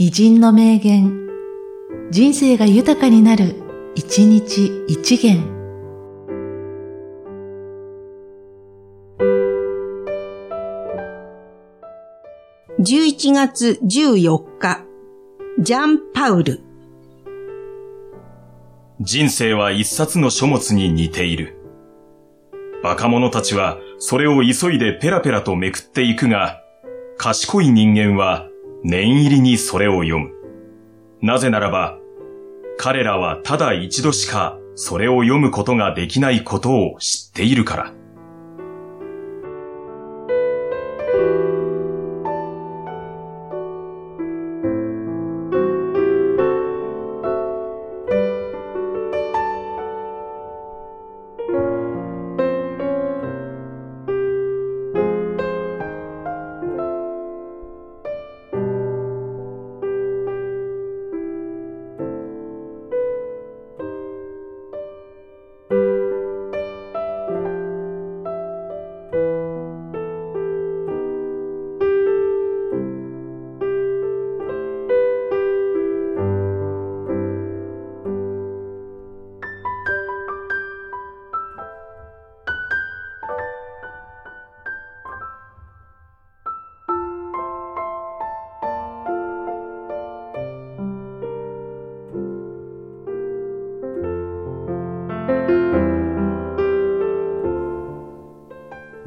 偉人の名言、人生が豊かになる一日一元。11月14日、ジャン・パウル。人生は一冊の書物に似ている。若者たちはそれを急いでペラペラとめくっていくが、賢い人間は念入りにそれを読む。なぜならば、彼らはただ一度しかそれを読むことができないことを知っているから。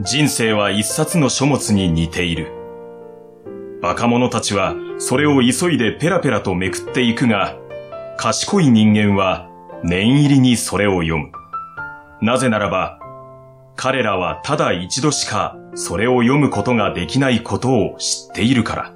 人生は一冊の書物に似ている。若者たちはそれを急いでペラペラとめくっていくが、賢い人間は念入りにそれを読む。なぜならば、彼らはただ一度しかそれを読むことができないことを知っているから。